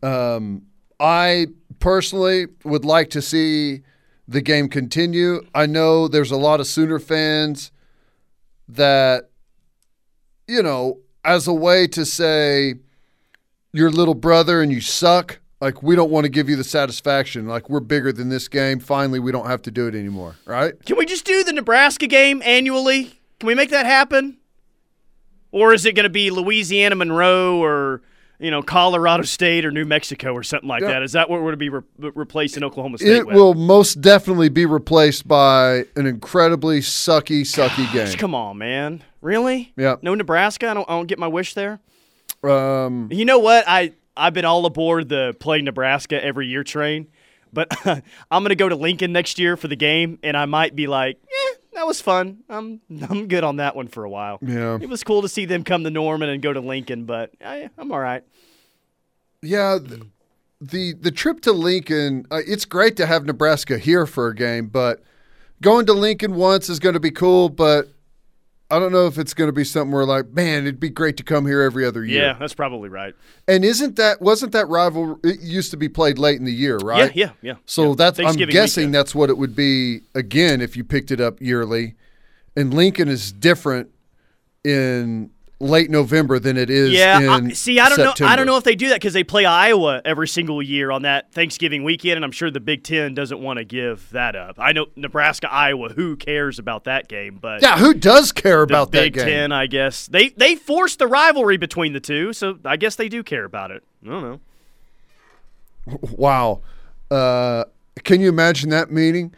I personally would like to see the game continue. I know there's a lot of Sooner fans that, you know, as a way to say you're little brother and you suck, like, we don't want to give you the satisfaction. Like, we're bigger than this game. Finally, we don't have to do it anymore, right? Can we just do the Nebraska game annually? Can we make that happen? Or is it going to be Louisiana Monroe or, you know, Colorado State or New Mexico or something like that? Is that what we're going to be replacing Oklahoma State with? It will most definitely be replaced by an incredibly sucky game. Come on, man. Really? Yeah. No Nebraska? I don't get my wish there? You know what? I've been all aboard the play Nebraska every year train, but I'm going to go to Lincoln next year for the game, and I might be like, eh. That was fun. I'm good on that one for a while. Yeah, it was cool to see them come to Norman and go to Lincoln, but I'm all right. Yeah, the trip to Lincoln, it's great to have Nebraska here for a game, but going to Lincoln once is going to be cool, but I don't know if it's going to be something where like, man, it'd be great to come here every other year. Yeah, that's probably right. And wasn't that rival? It used to be played late in the year, right? Yeah. So that's, I'm guessing that's what it would be again if you picked it up yearly. And Lincoln is different in late November than it is. Yeah, I don't know. I don't know if they do that because they play Iowa every single year on that Thanksgiving weekend, and I'm sure the Big Ten doesn't want to give that up. I know Nebraska, Iowa. Who cares about that game? But yeah, who does care about that game? The Big Ten, I guess they forced the rivalry between the two, so I guess they do care about it. I don't know. Wow, can you imagine that meeting?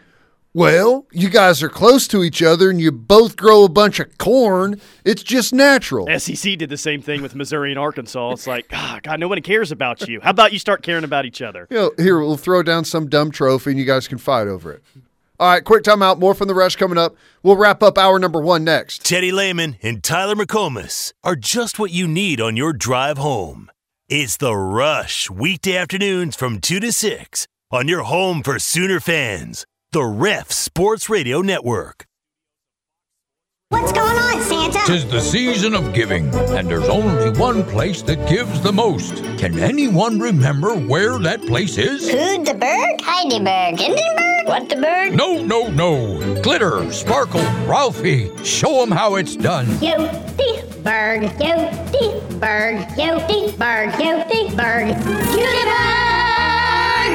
Well, you guys are close to each other, and you both grow a bunch of corn. It's just natural. SEC did the same thing with Missouri and Arkansas. It's like, oh, God, nobody cares about you. How about you start caring about each other? You know, here, we'll throw down some dumb trophy, and you guys can fight over it. All right, quick timeout. More from The Rush coming up. We'll wrap up hour number 1 next. Teddy Lehman and Tyler McComas are just what you need on your drive home. It's The Rush, weekday afternoons from 2 to 6 on your home for Sooner fans. The Ref Sports Radio Network. What's going on, Santa? 'Tis the season of giving, and there's only one place that gives the most. Can anyone remember where that place is? Hudiburg? Heidelberg? Hindenburg? What the bird? No. Glitter, sparkle, Ralphie. Show 'em how it's done. Hudiburg. Hudiburg. Hudiburg. Hudiburg. Hudiburg!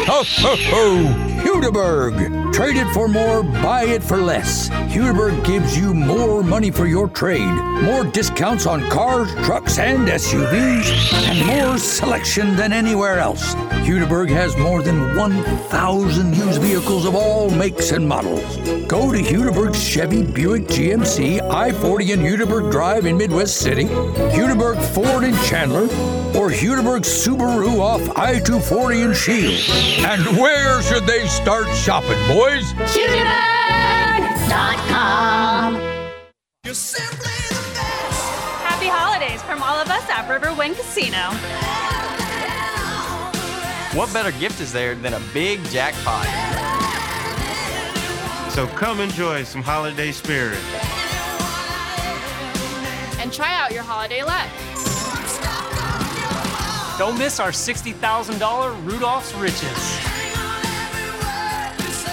Ho, ho, ho. Hudiburg. Trade it for more, buy it for less. Hudiburg gives you more money for your trade, more discounts on cars, trucks, and SUVs, and more selection than anywhere else. Hudiburg has more than 1,000 used vehicles of all makes and models. Go to Hudiburg's Chevy, Buick, GMC, I-40 and Hudiburg Drive in Midwest City, Hudiburg Ford in Chandler, or Hudiburg Subaru off I-240 in Shield. And where should they start shopping, boy? Hudiburg.com. You're simply the best. Happy holidays from all of us at Riverwind Casino. What better gift is there than a big jackpot? So come enjoy some holiday spirit. And try out your holiday luck. Don't miss our $60,000 Rudolph's Riches.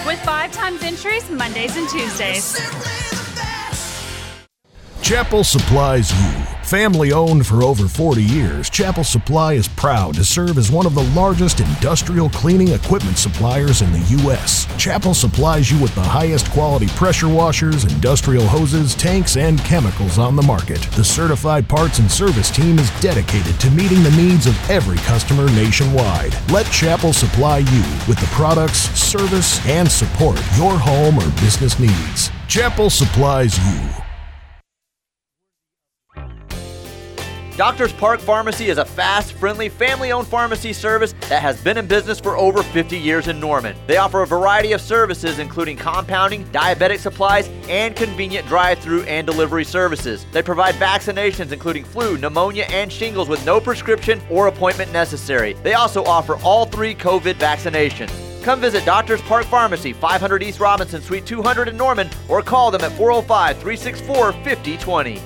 With 5 times entries, Mondays and Tuesdays. Chapel Supply's you. Family owned for over 40 years, Chapel Supply is proud to serve as one of the largest industrial cleaning equipment suppliers in the U.S. Chapel supplies you with the highest quality pressure washers, industrial hoses, tanks, and chemicals on the market. The certified parts and service team is dedicated to meeting the needs of every customer nationwide. Let Chapel supply you with the products, service, and support your home or business needs. Chapel supplies you. Doctors Park Pharmacy is a fast, friendly, family-owned pharmacy service that has been in business for over 50 years in Norman. They offer a variety of services including compounding, diabetic supplies, and convenient drive-through and delivery services. They provide vaccinations including flu, pneumonia, and shingles with no prescription or appointment necessary. They also offer all 3 COVID vaccinations. Come visit Doctors Park Pharmacy, 500 East Robinson, Suite 200 in Norman, or call them at 405-364-5020.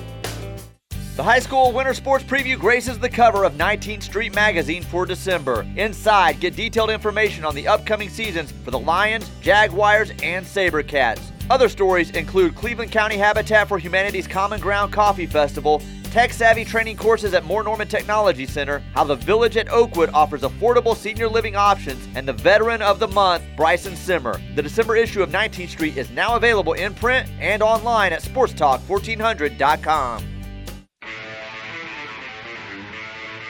The high school winter sports preview graces the cover of 19th Street Magazine for December. Inside, get detailed information on the upcoming seasons for the Lions, Jaguars, and Sabercats. Other stories include Cleveland County Habitat for Humanity's Common Ground Coffee Festival, tech-savvy training courses at Moore Norman Technology Center, how the Village at Oakwood offers affordable senior living options, and the Veteran of the Month, Bryson Simmer. The December issue of 19th Street is now available in print and online at sportstalk1400.com.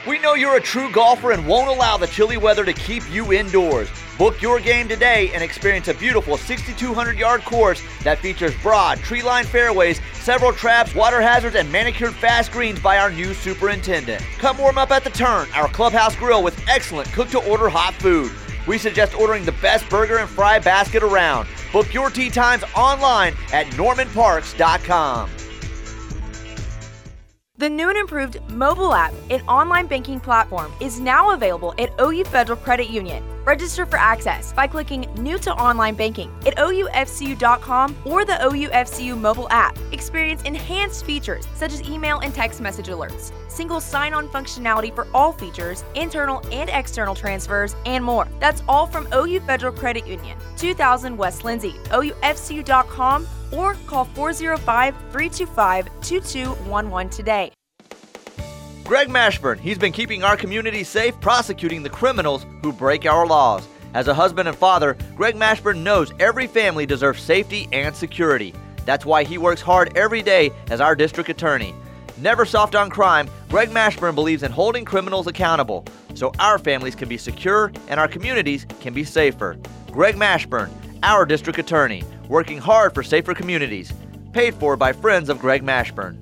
We know you're a true golfer and won't allow the chilly weather to keep you indoors. Book your game today and experience a beautiful 6,200-yard course that features broad, tree-lined fairways, several traps, water hazards, and manicured fast greens by our new superintendent. Come warm up at the Turn, our clubhouse grill with excellent cook-to-order hot food. We suggest ordering the best burger and fry basket around. Book your tee times online at normanparks.com. The new and improved mobile app and online banking platform is now available at OU Federal Credit Union. Register for access by clicking New to Online Banking at OUFCU.com or the OUFCU mobile app. Experience enhanced features such as email and text message alerts, single sign-on functionality for all features, internal and external transfers, and more. That's all from OU Federal Credit Union, 2000 West Lindsay, OUFCU.com, or call 405-325-2211 today. Greg Mashburn, he's been keeping our community safe, prosecuting the criminals who break our laws. As a husband and father, Greg Mashburn knows every family deserves safety and security. That's why he works hard every day as our district attorney. Never soft on crime, Greg Mashburn believes in holding criminals accountable so our families can be secure and our communities can be safer. Greg Mashburn, our district attorney, working hard for safer communities. Paid for by friends of Greg Mashburn.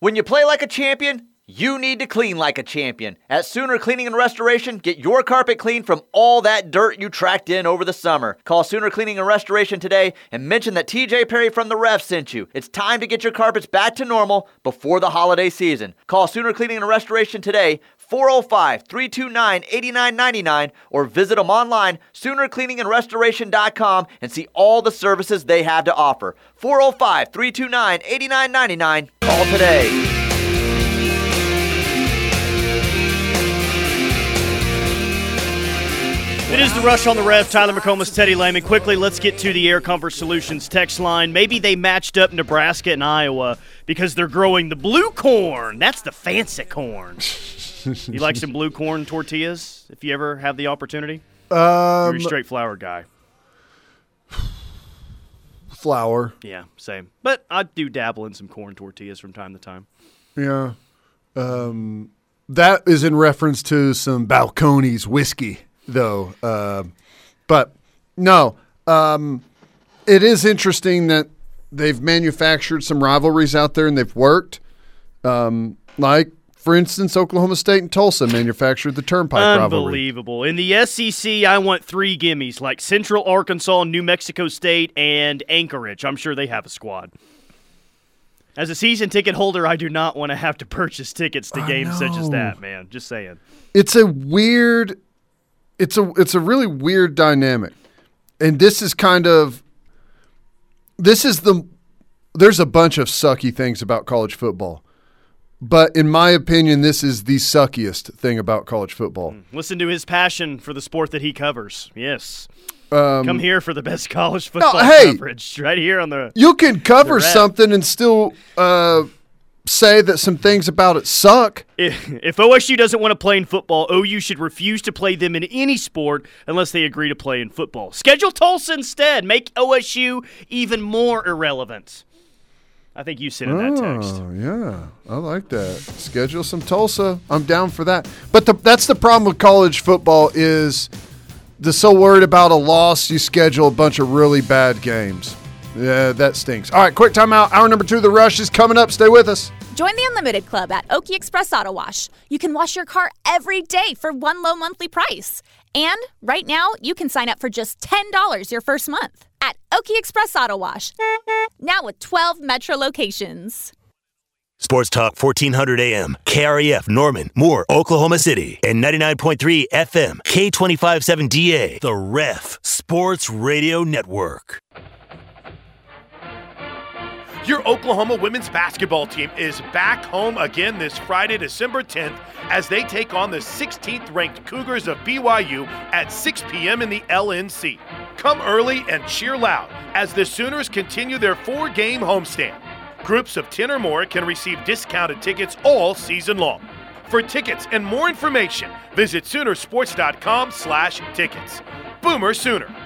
When you play like a champion, you need to clean like a champion. At Sooner Cleaning and Restoration, get your carpet clean from all that dirt you tracked in over the summer. Call Sooner Cleaning and Restoration today and mention that TJ Perry from the Ref sent you. It's time to get your carpets back to normal before the holiday season. Call Sooner Cleaning and Restoration today, 405-329-8999, or visit them online, SoonerCleaningandRestoration.com, and see all the services they have to offer. 405-329-8999. Call today. It is the Rush on the Ref. Tyler McComas, Teddy Lehman. Quickly, let's get to the Air Comfort Solutions text line. Maybe they matched up Nebraska and Iowa because they're growing the blue corn. That's the fancy corn. You like some blue corn tortillas if you ever have the opportunity? You're a straight flour guy. Flour. Yeah, same. But I do dabble in some corn tortillas from time to time. Yeah. That is in reference to some Balcones whiskey, though. But, no, it is interesting that they've manufactured some rivalries out there and they've worked. Like, for instance, Oklahoma State and Tulsa manufactured the Turnpike rivalry. Unbelievable. In the SEC, I want three gimmies, like Central Arkansas, New Mexico State, and Anchorage. I'm sure they have a squad. As a season ticket holder, I do not want to have to purchase tickets to games such as that, man. Just saying. It's a weird – it's a really weird dynamic. And this is kind of – this is the – there's a bunch of sucky things about college football. But in my opinion, this is the suckiest thing about college football. Listen to his passion for the sport that he covers. Yes. Come here for the best college football coverage right here on the – You can cover something and still say that some things about it suck. If OSU doesn't want to play in football, OU should refuse to play them in any sport unless they agree to play in football. Schedule Tulsa instead. Make OSU even more irrelevant. I think you said in that text. Oh, yeah. I like that. Schedule some Tulsa. I'm down for that. But that's the problem with college football is – they're so worried about a loss, you schedule a bunch of really bad games. Yeah, that stinks. All right, quick timeout. Hour number 2 of The Rush is coming up. Stay with us. Join the Unlimited Club at Oki Express Auto Wash. You can wash your car every day for one low monthly price. And right now, you can sign up for just $10 your first month at Oki Express Auto Wash. Now with 12 metro locations. Sports Talk 1400 AM, KREF, Norman, Moore, Oklahoma City, and 99.3 FM, K257DA, the Ref Sports Radio Network. Your Oklahoma women's basketball team is back home again this Friday, December 10th, as they take on the 16th-ranked Cougars of BYU at 6 p.m. in the LNC. Come early and cheer loud as the Sooners continue their four-game homestand. Groups of 10 or more can receive discounted tickets all season long. For tickets and more information, visit Soonersports.com/tickets. Boomer Sooner.